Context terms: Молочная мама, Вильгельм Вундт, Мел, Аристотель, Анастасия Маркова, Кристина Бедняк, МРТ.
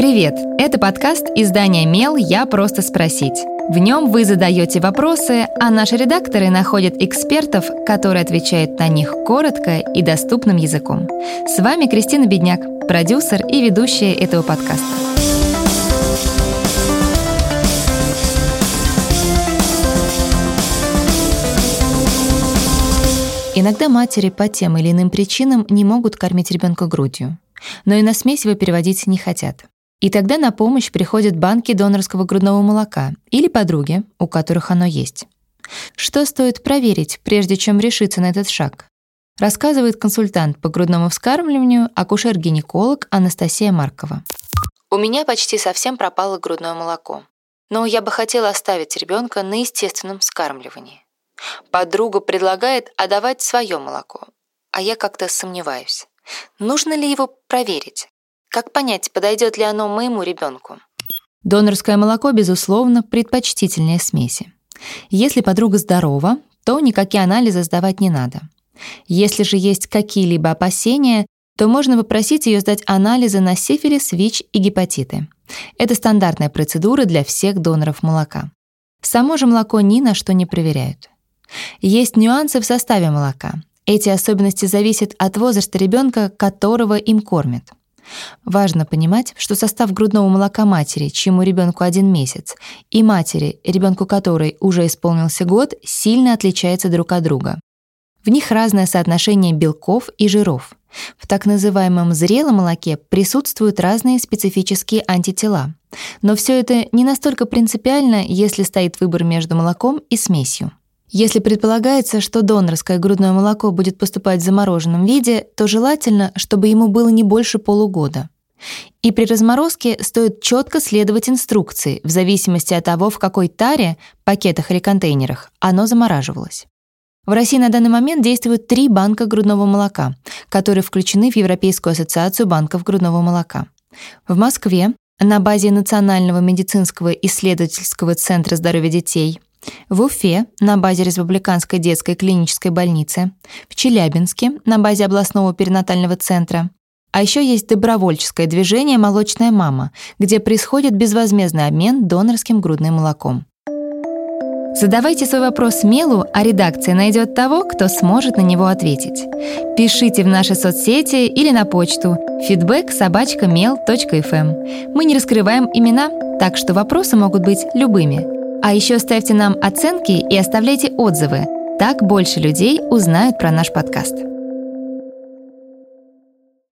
Привет! Это подкаст издания «Мел. Я просто спросить». В нем вы задаете вопросы, а наши редакторы находят экспертов, которые отвечают на них коротко и доступным языком. С вами Кристина Бедняк, продюсер и ведущая этого подкаста. Иногда матери по тем или иным причинам не могут кормить ребенка грудью, но и на смесь его переводить не хотят. И тогда на помощь приходят банки донорского грудного молока или подруги, у которых оно есть. Что стоит проверить, прежде чем решиться на этот шаг? Рассказывает консультант по грудному вскармливанию, акушер-гинеколог Анастасия Маркова. У меня почти совсем пропало грудное молоко, но я бы хотела оставить ребенка на естественном вскармливании. Подруга предлагает отдавать свое молоко, а я как-то сомневаюсь. Нужно ли его проверить? Как понять, подойдет ли оно моему ребенку? Донорское молоко, безусловно, предпочтительнее смеси. Если подруга здорова, то никакие анализы сдавать не надо. Если же есть какие-либо опасения, то можно попросить ее сдать анализы на сифилис, ВИЧ и гепатиты. Это стандартная процедура для всех доноров молока. Само же молоко ни на что не проверяют. Есть нюансы в составе молока. Эти особенности зависят от возраста ребенка, которого им кормят. Важно понимать, что состав грудного молока матери, чьему ребенку 1 месяц, и матери, ребенку которой уже исполнился год, сильно отличается друг от друга. В них разное соотношение белков и жиров. В так называемом зрелом молоке присутствуют разные специфические антитела. Но все это не настолько принципиально, если стоит выбор между молоком и смесью. Если предполагается, что донорское грудное молоко будет поступать в замороженном виде, то желательно, чтобы ему было не больше полугода. И при разморозке стоит четко следовать инструкции, в зависимости от того, в какой таре, пакетах или контейнерах оно замораживалось. В России на данный момент действуют 3 банка грудного молока, которые включены в Европейскую ассоциацию банков грудного молока. В Москве на базе Национального медицинского исследовательского центра здоровья детей, в Уфе на базе Республиканской детской клинической больницы, в Челябинске на базе областного перинатального центра. А еще есть добровольческое движение «Молочная мама», где происходит безвозмездный обмен донорским грудным молоком. Задавайте свой вопрос Мелу, а редакция найдет того, кто сможет на него ответить. Пишите в наши соцсети или на почту feedback@mail.fm. Мы не раскрываем имена, так что вопросы могут быть любыми. А еще ставьте нам оценки и оставляйте отзывы. Так больше людей узнают про наш подкаст.